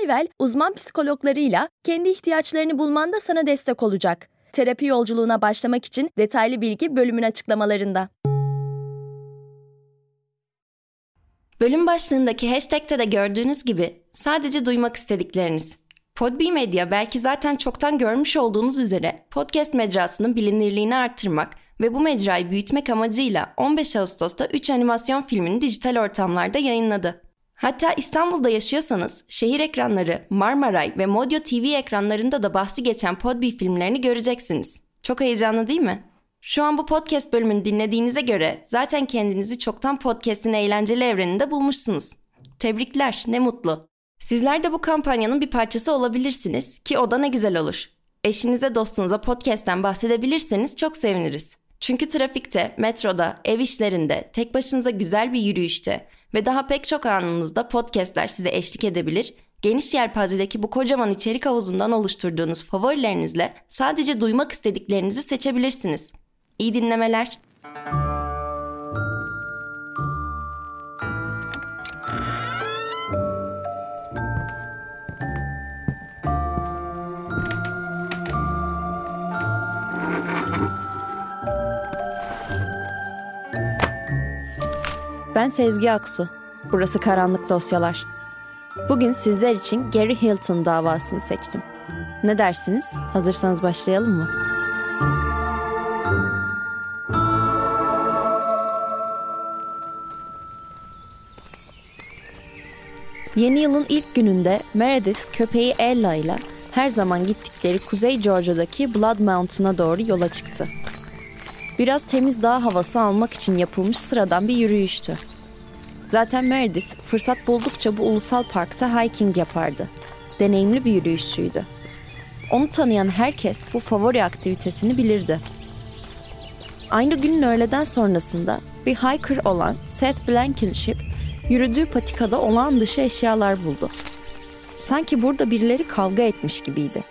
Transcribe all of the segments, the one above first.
Hiwell, uzman psikologlarıyla kendi ihtiyaçlarını bulmanda sana destek olacak. Terapi yolculuğuna başlamak için detaylı bilgi bölümün açıklamalarında. Bölüm başlığındaki hashtag'te de gördüğünüz gibi sadece duymak istedikleriniz. Podbee Media belki zaten çoktan görmüş olduğunuz üzere podcast mecrasının bilinirliğini artırmak ve bu mecrayı büyütmek amacıyla 15 Ağustos'ta 3 animasyon filmini dijital ortamlarda yayınladı. Hatta İstanbul'da yaşıyorsanız şehir ekranları, Marmaray ve Modyo TV ekranlarında da bahsi geçen Podbee filmlerini göreceksiniz. Çok heyecanlı değil mi? Şu an bu podcast bölümünü dinlediğinize göre zaten kendinizi çoktan podcast'in eğlenceli evreninde bulmuşsunuz. Tebrikler, ne mutlu. Sizler de bu kampanyanın bir parçası olabilirsiniz ki o da ne güzel olur. Eşinize, dostunuza podcast'ten bahsedebilirseniz çok seviniriz. Çünkü trafikte, metroda, ev işlerinde, tek başınıza güzel bir yürüyüşte ve daha pek çok anınızda podcastler size eşlik edebilir, geniş yelpazedeki bu kocaman içerik havuzundan oluşturduğunuz favorilerinizle sadece duymak istediklerinizi seçebilirsiniz. İyi dinlemeler. Ben Sezgi Aksu. Burası Karanlık Dosyalar. Bugün sizler için Gary Hilton davasını seçtim. Ne dersiniz? Hazırsanız başlayalım mı? Yeni yılın ilk gününde Meredith köpeği Ella ile her zaman gittikleri Kuzey Georgia'daki Blood Mountain'a doğru yola çıktı. Biraz temiz dağ havası almak için yapılmış sıradan bir yürüyüştü. Zaten Meredith fırsat buldukça bu ulusal parkta hiking yapardı. Deneyimli bir yürüyüşçüydü. Onu tanıyan herkes bu favori aktivitesini bilirdi. Aynı günün öğleden sonrasında bir hiker olan Seth Blankenship yürüdüğü patikada olağan dışı eşyalar buldu. Sanki burada birileri kavga etmiş gibiydi.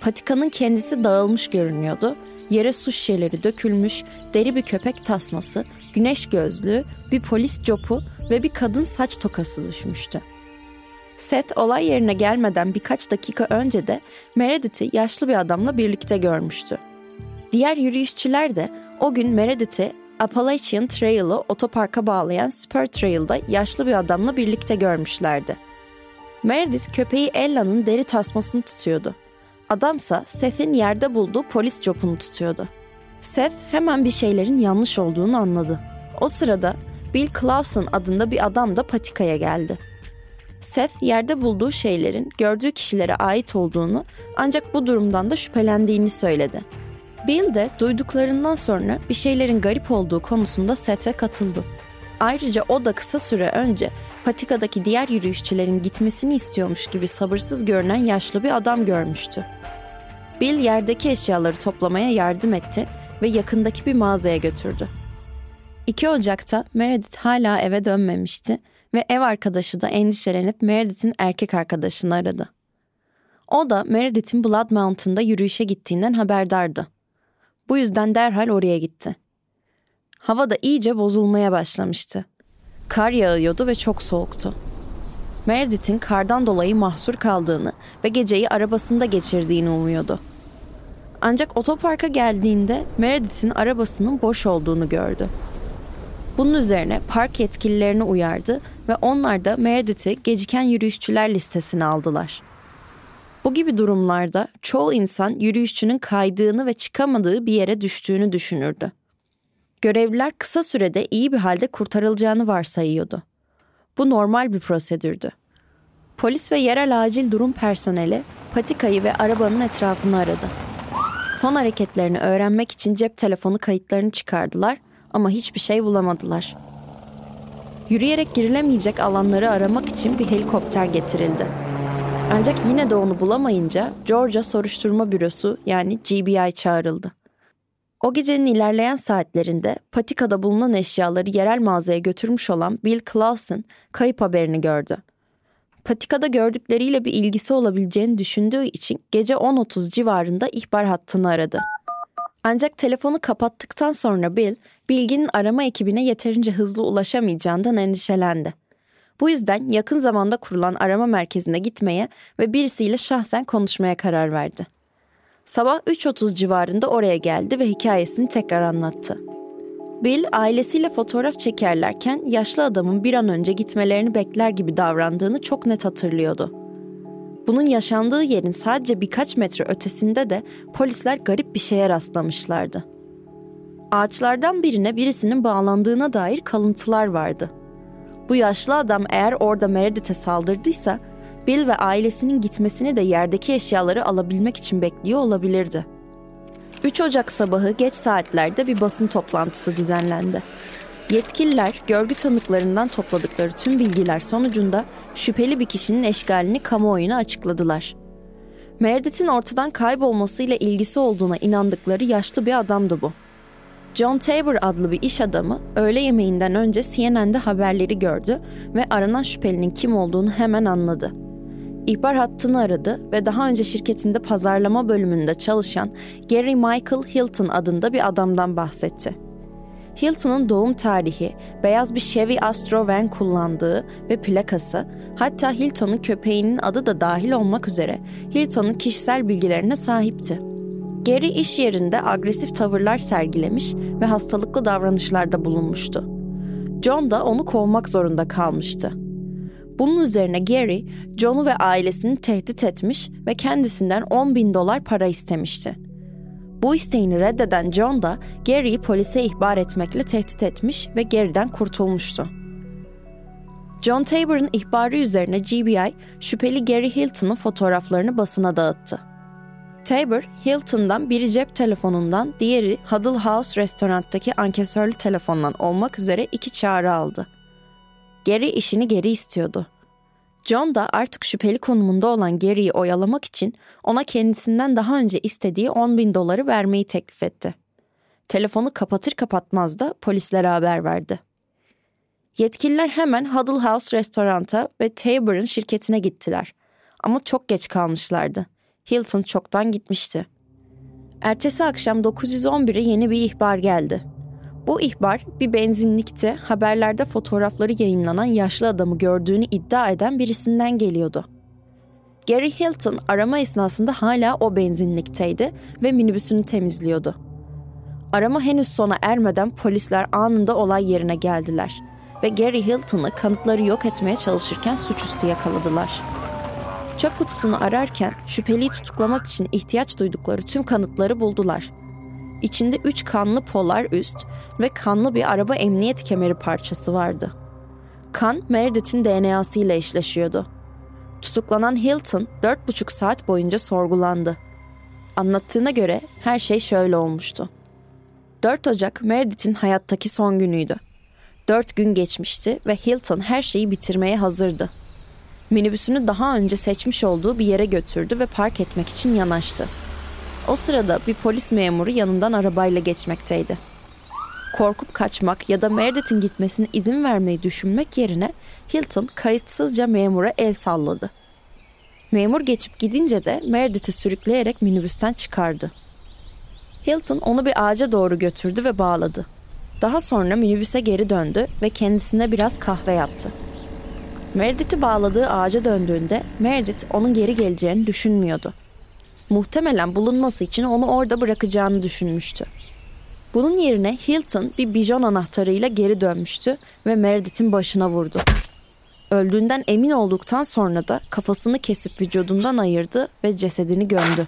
Patikanın kendisi dağılmış görünüyordu. Yere su şişeleri dökülmüş, deri bir köpek tasması, güneş gözlüğü, bir polis copu ve bir kadın saç tokası düşmüştü. Seth olay yerine gelmeden birkaç dakika önce de Meredith'i yaşlı bir adamla birlikte görmüştü. Diğer yürüyüşçüler de o gün Meredith'i Appalachian Trail'ı otoparka bağlayan Spur Trail'da yaşlı bir adamla birlikte görmüşlerdi. Meredith köpeği Ella'nın deri tasmasını tutuyordu. Adamsa Seth'in yerde bulduğu polis copunu tutuyordu. Seth hemen bir şeylerin yanlış olduğunu anladı. O sırada Bill Clausen adında bir adam da patikaya geldi. Seth yerde bulduğu şeylerin gördüğü kişilere ait olduğunu ancak bu durumdan da şüphelendiğini söyledi. Bill de duyduklarından sonra bir şeylerin garip olduğu konusunda Seth'e katıldı. Ayrıca o da kısa süre önce patikadaki diğer yürüyüşçülerin gitmesini istiyormuş gibi sabırsız görünen yaşlı bir adam görmüştü. Bill yerdeki eşyaları toplamaya yardım etti ve yakındaki bir mağazaya götürdü. 2 Ocak'ta Meredith hala eve dönmemişti ve ev arkadaşı da endişelenip Meredith'in erkek arkadaşını aradı. O da Meredith'in Blood Mountain'da yürüyüşe gittiğinden haberdardı. Bu yüzden derhal oraya gitti. Hava da iyice bozulmaya başlamıştı. Kar yağıyordu ve çok soğuktu. Meredith'in kardan dolayı mahsur kaldığını ve geceyi arabasında geçirdiğini umuyordu. Ancak otoparka geldiğinde Meredith'in arabasının boş olduğunu gördü. Bunun üzerine park yetkililerini uyardı ve onlar da Meredith'i geciken yürüyüşçüler listesine aldılar. Bu gibi durumlarda çoğu insan yürüyüşçünün kaydığını ve çıkamadığı bir yere düştüğünü düşünürdü. Görevliler kısa sürede iyi bir halde kurtarılacağını varsayıyordu. Bu normal bir prosedürdü. Polis ve yerel acil durum personeli patikayı ve arabanın etrafını aradı. Son hareketlerini öğrenmek için cep telefonu kayıtlarını çıkardılar ama hiçbir şey bulamadılar. Yürüyerek girilemeyecek alanları aramak için bir helikopter getirildi. Ancak yine de onu bulamayınca Georgia Soruşturma Bürosu yani GBI çağrıldı. O gecenin ilerleyen saatlerinde patikada bulunan eşyaları yerel mağazaya götürmüş olan Bill Clausen kayıp haberini gördü. Patikada gördükleriyle bir ilgisi olabileceğini düşündüğü için gece 10.30 civarında ihbar hattını aradı. Ancak telefonu kapattıktan sonra Bill, bilginin arama ekibine yeterince hızlı ulaşamayacağından endişelendi. Bu yüzden yakın zamanda kurulan arama merkezine gitmeye ve birisiyle şahsen konuşmaya karar verdi. Sabah 3.30 civarında oraya geldi ve hikayesini tekrar anlattı. Bill, ailesiyle fotoğraf çekerlerken yaşlı adamın bir an önce gitmelerini bekler gibi davrandığını çok net hatırlıyordu. Bunun yaşandığı yerin sadece birkaç metre ötesinde de polisler garip bir şeye rastlamışlardı. Ağaçlardan birine birisinin bağlandığına dair kalıntılar vardı. Bu yaşlı adam eğer orada Meredith'e saldırdıysa, Bill ve ailesinin gitmesini de yerdeki eşyaları alabilmek için bekliyor olabilirdi. 3 Ocak sabahı geç saatlerde bir basın toplantısı düzenlendi. Yetkililer, görgü tanıklarından topladıkları tüm bilgiler sonucunda şüpheli bir kişinin eşgalini kamuoyuna açıkladılar. Meredith'in ortadan kaybolmasıyla ilgisi olduğuna inandıkları yaşlı bir adamdı bu. John Tabor adlı bir iş adamı öğle yemeğinden önce CNN'de haberleri gördü ve aranan şüphelinin kim olduğunu hemen anladı. İhbar hattını aradı ve daha önce şirketinde pazarlama bölümünde çalışan Gary Michael Hilton adında bir adamdan bahsetti. Hilton'un doğum tarihi, beyaz bir Chevy Astro van kullandığı ve plakası, hatta Hilton'un köpeğinin adı da dahil olmak üzere Hilton'un kişisel bilgilerine sahipti. Gary iş yerinde agresif tavırlar sergilemiş ve hastalıklı davranışlarda bulunmuştu. John da onu kovmak zorunda kalmıştı. Bunun üzerine Gary, John'u ve ailesini tehdit etmiş ve kendisinden $10.000 para istemişti. Bu isteğini reddeden John da Gary'i polise ihbar etmekle tehdit etmiş ve Gary'den kurtulmuştu. John Tabor'ın ihbarı üzerine GBI, şüpheli Gary Hilton'un fotoğraflarını basına dağıttı. Tabor, Hilton'dan biri cep telefonundan, diğeri Huddle House restoranttaki ankesörlü telefondan olmak üzere 2 çağrı aldı. Gary işini geri istiyordu. John da artık şüpheli konumunda olan Gary'i oyalamak için ona kendisinden daha önce istediği $10.000 vermeyi teklif etti. Telefonu kapatır kapatmaz da polislere haber verdi. Yetkililer hemen Huddle House restoranta ve Tabor'ın şirketine gittiler. Ama çok geç kalmışlardı. Hilton çoktan gitmişti. Ertesi akşam 911'e yeni bir ihbar geldi. Bu ihbar bir benzinlikte haberlerde fotoğrafları yayınlanan yaşlı adamı gördüğünü iddia eden birisinden geliyordu. Gary Hilton arama esnasında hala o benzinlikteydi ve minibüsünü temizliyordu. Arama henüz sona ermeden polisler anında olay yerine geldiler ve Gary Hilton'ı kanıtları yok etmeye çalışırken suçüstü yakaladılar. Çöp kutusunu ararken şüpheliyi tutuklamak için ihtiyaç duydukları tüm kanıtları buldular. İçinde 3 kanlı polar üst ve kanlı bir araba emniyet kemeri parçası vardı. Kan Meredith'in DNA'sı ile eşleşiyordu. Tutuklanan Hilton 4,5 saat boyunca sorgulandı. Anlattığına göre her şey şöyle olmuştu. 4 Ocak Meredith'in hayattaki son günüydü. 4 gün geçmişti ve Hilton her şeyi bitirmeye hazırdı. Minibüsünü daha önce seçmiş olduğu bir yere götürdü ve park etmek için yanaştı. O sırada bir polis memuru yanından arabayla geçmekteydi. Korkup kaçmak ya da Meredith'in gitmesine izin vermeyi düşünmek yerine Hilton kayıtsızca memura el salladı. Memur geçip gidince de Meredith'i sürükleyerek minibüsten çıkardı. Hilton onu bir ağaca doğru götürdü ve bağladı. Daha sonra minibüse geri döndü ve kendisine biraz kahve yaptı. Meredith'i bağladığı ağaca döndüğünde Meredith onun geri geleceğini düşünmüyordu. Muhtemelen bulunması için onu orada bırakacağını düşünmüştü. Bunun yerine Hilton bir bijon anahtarıyla geri dönmüştü ve Meredith'in başına vurdu. Öldüğünden emin olduktan sonra da kafasını kesip vücudundan ayırdı ve cesedini gömdü.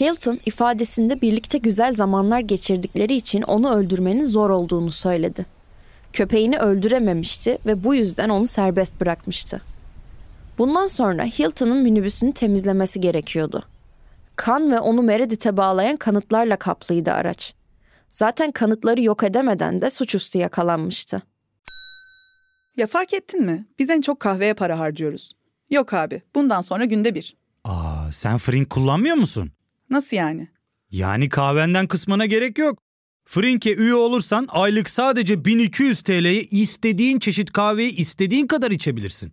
Hilton ifadesinde birlikte güzel zamanlar geçirdikleri için onu öldürmenin zor olduğunu söyledi. Köpeğini öldürememişti ve bu yüzden onu serbest bırakmıştı. Bundan sonra Hilton'un minibüsünü temizlemesi gerekiyordu. Kan ve onu Meredith'e bağlayan kanıtlarla kaplıydı araç. Zaten kanıtları yok edemeden de suçüstü yakalanmıştı. Ya fark ettin mi? Biz en çok kahveye para harcıyoruz. Yok abi, bundan sonra günde bir. Aa, sen Frink kullanmıyor musun? Nasıl yani? Yani kahvenden kısmına gerek yok. Frink'e üye olursan aylık sadece 1200 TL'ye istediğin çeşit kahveyi istediğin kadar içebilirsin.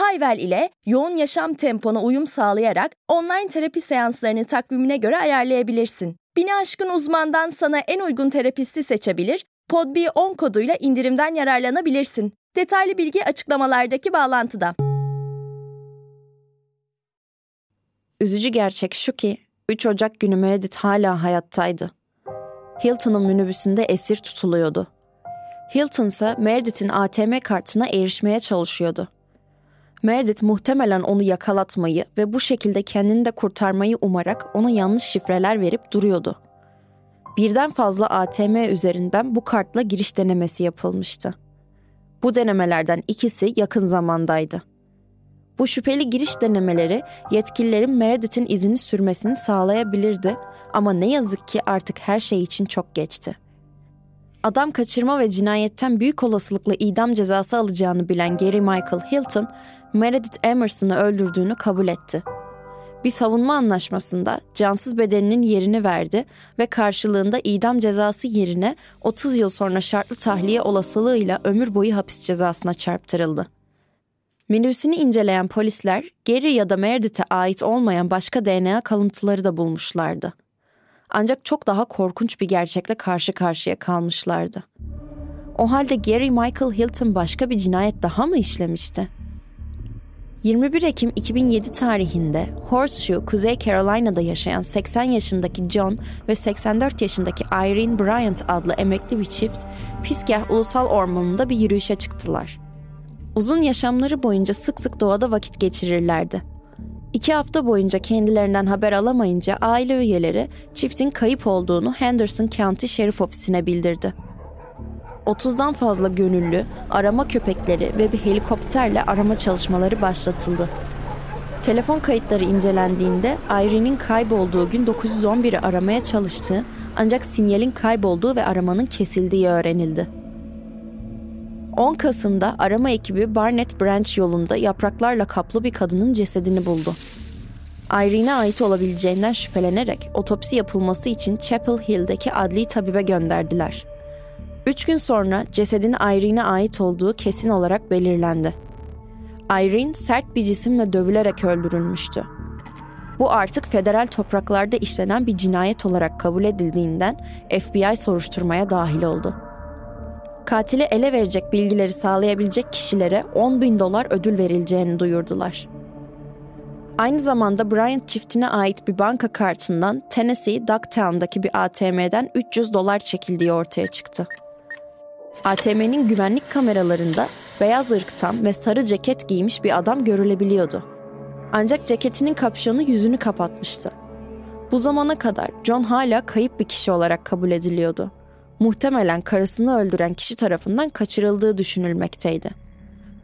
Hiwell ile yoğun yaşam tempona uyum sağlayarak online terapi seanslarını takvimine göre ayarlayabilirsin. 1000'i aşkın uzmandan sana en uygun terapisti seçebilir, Podbee 10 koduyla indirimden yararlanabilirsin. Detaylı bilgi açıklamalardaki bağlantıda. Üzücü gerçek şu ki 3 Ocak günü Meredith hala hayattaydı. Hilton'un minibüsünde esir tutuluyordu. Hilton ise Meredith'in ATM kartına erişmeye çalışıyordu. Meredith muhtemelen onu yakalatmayı ve bu şekilde kendini de kurtarmayı umarak ona yanlış şifreler verip duruyordu. Birden fazla ATM üzerinden bu kartla giriş denemesi yapılmıştı. Bu denemelerden ikisi yakın zamandaydı. Bu şüpheli giriş denemeleri yetkililerin Meredith'in izini sürmesini sağlayabilirdi ama ne yazık ki artık her şey için çok geçti. Adam kaçırma ve cinayetten büyük olasılıkla idam cezası alacağını bilen Gary Michael Hilton, Meredith Emerson'ı öldürdüğünü kabul etti. Bir savunma anlaşmasında cansız bedeninin yerini verdi ve karşılığında idam cezası yerine 30 yıl sonra şartlı tahliye olasılığıyla ömür boyu hapis cezasına çarptırıldı. Minibüsünü inceleyen polisler Gary ya da Meredith'e ait olmayan başka DNA kalıntıları da bulmuşlardı. Ancak çok daha korkunç bir gerçekle karşı karşıya kalmışlardı. O halde Gary Michael Hilton başka bir cinayet daha mı işlemişti? 21 Ekim 2007 tarihinde Horseshoe, Kuzey Carolina'da yaşayan 80 yaşındaki John ve 84 yaşındaki Irene Bryant adlı emekli bir çift, Pisgah Ulusal Ormanı'nda bir yürüyüşe çıktılar. Uzun yaşamları boyunca sık sık doğada vakit geçirirlerdi. 2 hafta boyunca kendilerinden haber alamayınca aile üyeleri çiftin kayıp olduğunu Henderson County Şerif Ofisi'ne bildirdi. 30'dan fazla gönüllü, arama köpekleri ve bir helikopterle arama çalışmaları başlatıldı. Telefon kayıtları incelendiğinde Irene'in kaybolduğu gün 911'i aramaya çalıştığı ancak sinyalin kaybolduğu ve aramanın kesildiği öğrenildi. 10 Kasım'da arama ekibi Barnett Branch yolunda yapraklarla kaplı bir kadının cesedini buldu. Irene'e ait olabileceğinden şüphelenerek otopsi yapılması için Chapel Hill'deki adli tabibe gönderdiler. 3 gün sonra cesedin Irene'e ait olduğu kesin olarak belirlendi. Irene sert bir cisimle dövülerek öldürülmüştü. Bu artık federal topraklarda işlenen bir cinayet olarak kabul edildiğinden FBI soruşturmaya dahil oldu. Katili ele verecek bilgileri sağlayabilecek kişilere $10.000 ödül verileceğini duyurdular. Aynı zamanda Bryant çiftine ait bir banka kartından Tennessee Ducktown'daki bir ATM'den $300 çekildiği ortaya çıktı. ATM'nin güvenlik kameralarında beyaz ırktan ve sarı ceket giymiş bir adam görülebiliyordu. Ancak ceketinin kapşonu yüzünü kapatmıştı. Bu zamana kadar John hala kayıp bir kişi olarak kabul ediliyordu. Muhtemelen karısını öldüren kişi tarafından kaçırıldığı düşünülmekteydi.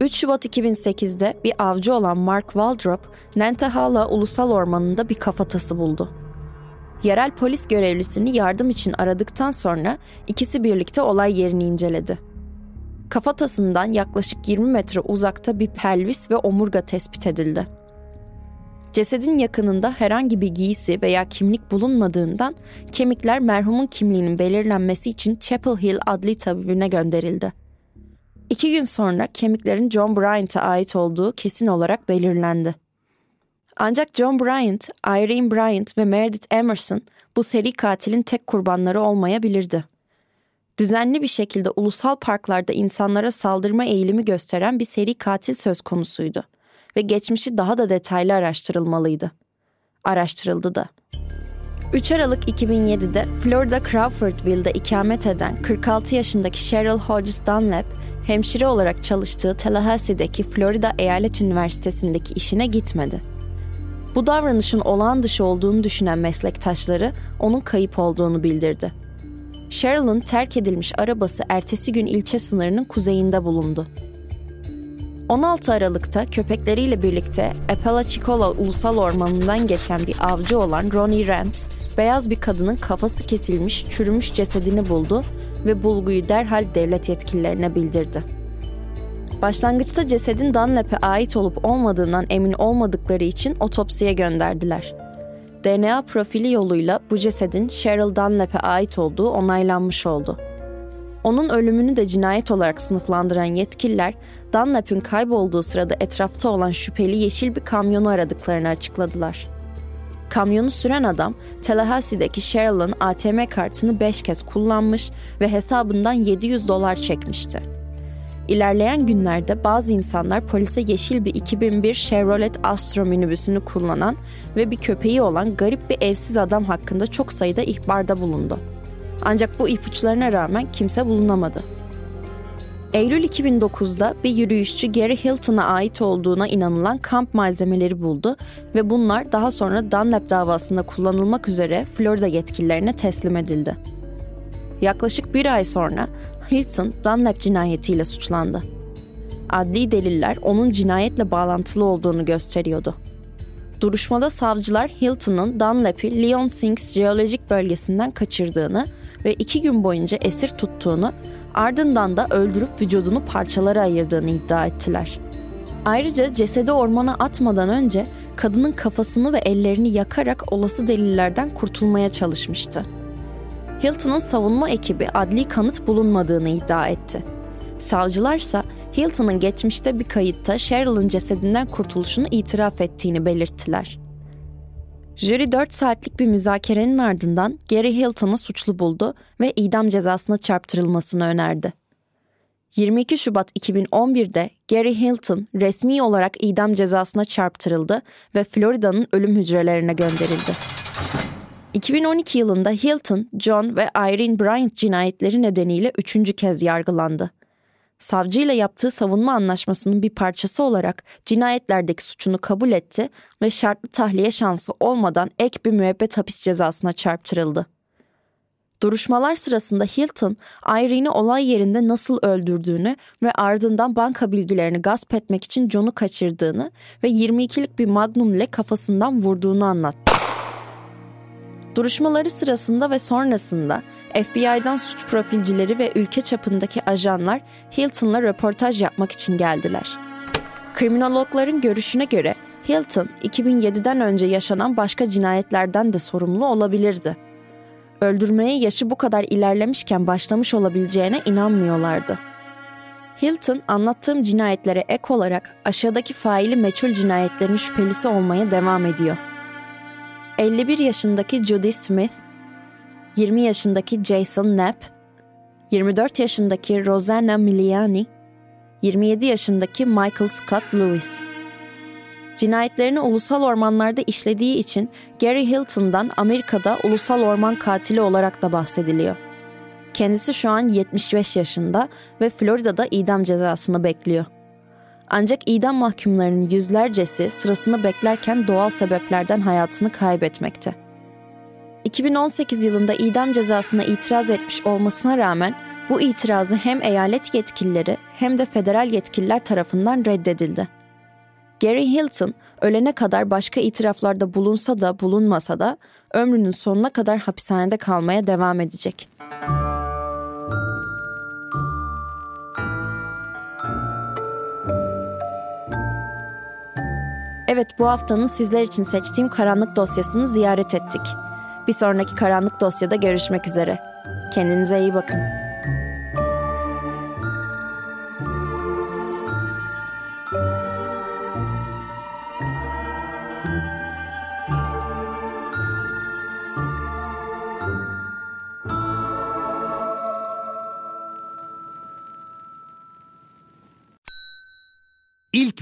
3 Şubat 2008'de bir avcı olan Mark Waldrop, Nantahala Ulusal Ormanı'nda bir kafatası buldu. Yerel polis görevlisini yardım için aradıktan sonra ikisi birlikte olay yerini inceledi. Kafatasından yaklaşık 20 metre uzakta bir pelvis ve omurga tespit edildi. Cesedin yakınında herhangi bir giysi veya kimlik bulunmadığından kemikler merhumun kimliğinin belirlenmesi için Chapel Hill adli tabibine gönderildi. 2 gün sonra kemiklerin John Bryant'a ait olduğu kesin olarak belirlendi. Ancak John Bryant, Irene Bryant ve Meredith Emerson bu seri katilin tek kurbanları olmayabilirdi. Düzenli bir şekilde ulusal parklarda insanlara saldırma eğilimi gösteren bir seri katil söz konusuydu. Ve geçmişi daha da detaylı araştırılmalıydı. Araştırıldı da. 3 Aralık 2007'de Florida Crawfordville'de ikamet eden 46 yaşındaki Cheryl Hodges Dunlap, hemşire olarak çalıştığı Tallahassee'deki Florida Eyalet Üniversitesi'ndeki işine gitmedi. Bu davranışın olağan dışı olduğunu düşünen meslektaşları onun kayıp olduğunu bildirdi. Cheryl'ın terk edilmiş arabası ertesi gün ilçe sınırının kuzeyinde bulundu. 16 Aralık'ta köpekleriyle birlikte Apalachicola Ulusal Ormanı'ndan geçen bir avcı olan Ronnie Rams, beyaz bir kadının kafası kesilmiş, çürümüş cesedini buldu ve bulguyu derhal devlet yetkililerine bildirdi. Başlangıçta cesedin Dunlap'e ait olup olmadığından emin olmadıkları için otopsiye gönderdiler. DNA profili yoluyla bu cesedin Cheryl Dunlap'e ait olduğu onaylanmış oldu. Onun ölümünü de cinayet olarak sınıflandıran yetkililer, Dunlap'in kaybolduğu sırada etrafta olan şüpheli yeşil bir kamyonu aradıklarını açıkladılar. Kamyonu süren adam, Tallahassee'deki Cheryl'ın ATM kartını 5 kez kullanmış ve hesabından $700 çekmişti. İlerleyen günlerde bazı insanlar polise yeşil bir 2001 Chevrolet Astro minibüsünü kullanan ve bir köpeği olan garip bir evsiz adam hakkında çok sayıda ihbarda bulundu. Ancak bu ipuçlarına rağmen kimse bulunamadı. Eylül 2009'da bir yürüyüşçü Gary Hilton'a ait olduğuna inanılan kamp malzemeleri buldu ve bunlar daha sonra Dunlap davasında kullanılmak üzere Florida yetkililerine teslim edildi. Yaklaşık bir ay sonra Hilton, Dunlap cinayetiyle suçlandı. Adli deliller onun cinayetle bağlantılı olduğunu gösteriyordu. Duruşmada savcılar Hilton'un Dunlap'i Leon Sinks jeolojik bölgesinden kaçırdığını ve 2 gün boyunca esir tuttuğunu, ardından da öldürüp vücudunu parçalara ayırdığını iddia ettiler. Ayrıca cesedi ormana atmadan önce kadının kafasını ve ellerini yakarak olası delillerden kurtulmaya çalışmıştı. Hilton'un savunma ekibi adli kanıt bulunmadığını iddia etti. Savcılarsa Hilton'un geçmişte bir kayıtta Cheryl'ın cesedinden kurtuluşunu itiraf ettiğini belirttiler. Jüri 4 saatlik bir müzakerenin ardından Gary Hilton'u suçlu buldu ve idam cezasına çarptırılmasını önerdi. 22 Şubat 2011'de Gary Hilton resmi olarak idam cezasına çarptırıldı ve Florida'nın ölüm hücrelerine gönderildi. 2012 yılında Hilton, John ve Irene Bryant cinayetleri nedeniyle 3. kez yargılandı. Savcıyla yaptığı savunma anlaşmasının bir parçası olarak cinayetlerdeki suçunu kabul etti ve şartlı tahliye şansı olmadan ek bir müebbet hapis cezasına çarptırıldı. Duruşmalar sırasında Hilton, Irene'i olay yerinde nasıl öldürdüğünü ve ardından banka bilgilerini gasp etmek için John'u kaçırdığını ve 22'lik bir magnum ile kafasından vurduğunu anlattı. Duruşmaları sırasında ve sonrasında FBI'dan suç profilcileri ve ülke çapındaki ajanlar Hilton'la röportaj yapmak için geldiler. Kriminologların görüşüne göre Hilton, 2007'den önce yaşanan başka cinayetlerden de sorumlu olabilirdi. Öldürmeye yaşı bu kadar ilerlemişken başlamış olabileceğine inanmıyorlardı. Hilton, anlattığım cinayetlere ek olarak aşağıdaki faili meçhul cinayetlerin şüphelisi olmaya devam ediyor. 51 yaşındaki Judy Smith, 20 yaşındaki Jason Knapp, 24 yaşındaki Rosanna Miliani, 27 yaşındaki Michael Scott Lewis. Cinayetlerini ulusal ormanlarda işlediği için Gary Hilton'dan Amerika'da ulusal orman katili olarak da bahsediliyor. Kendisi şu an 75 yaşında ve Florida'da idam cezasını bekliyor. Ancak idam mahkumlarının yüzlercesi sırasını beklerken doğal sebeplerden hayatını kaybetmekte. 2018 yılında idam cezasına itiraz etmiş olmasına rağmen bu itirazı hem eyalet yetkilileri hem de federal yetkililer tarafından reddedildi. Gary Hilton ölene kadar başka itiraflarda bulunsa da bulunmasa da ömrünün sonuna kadar hapishanede kalmaya devam edecek. Evet, bu haftanın sizler için seçtiğim karanlık dosyasını ziyaret ettik. Bir sonraki karanlık dosyada görüşmek üzere. Kendinize iyi bakın. İlk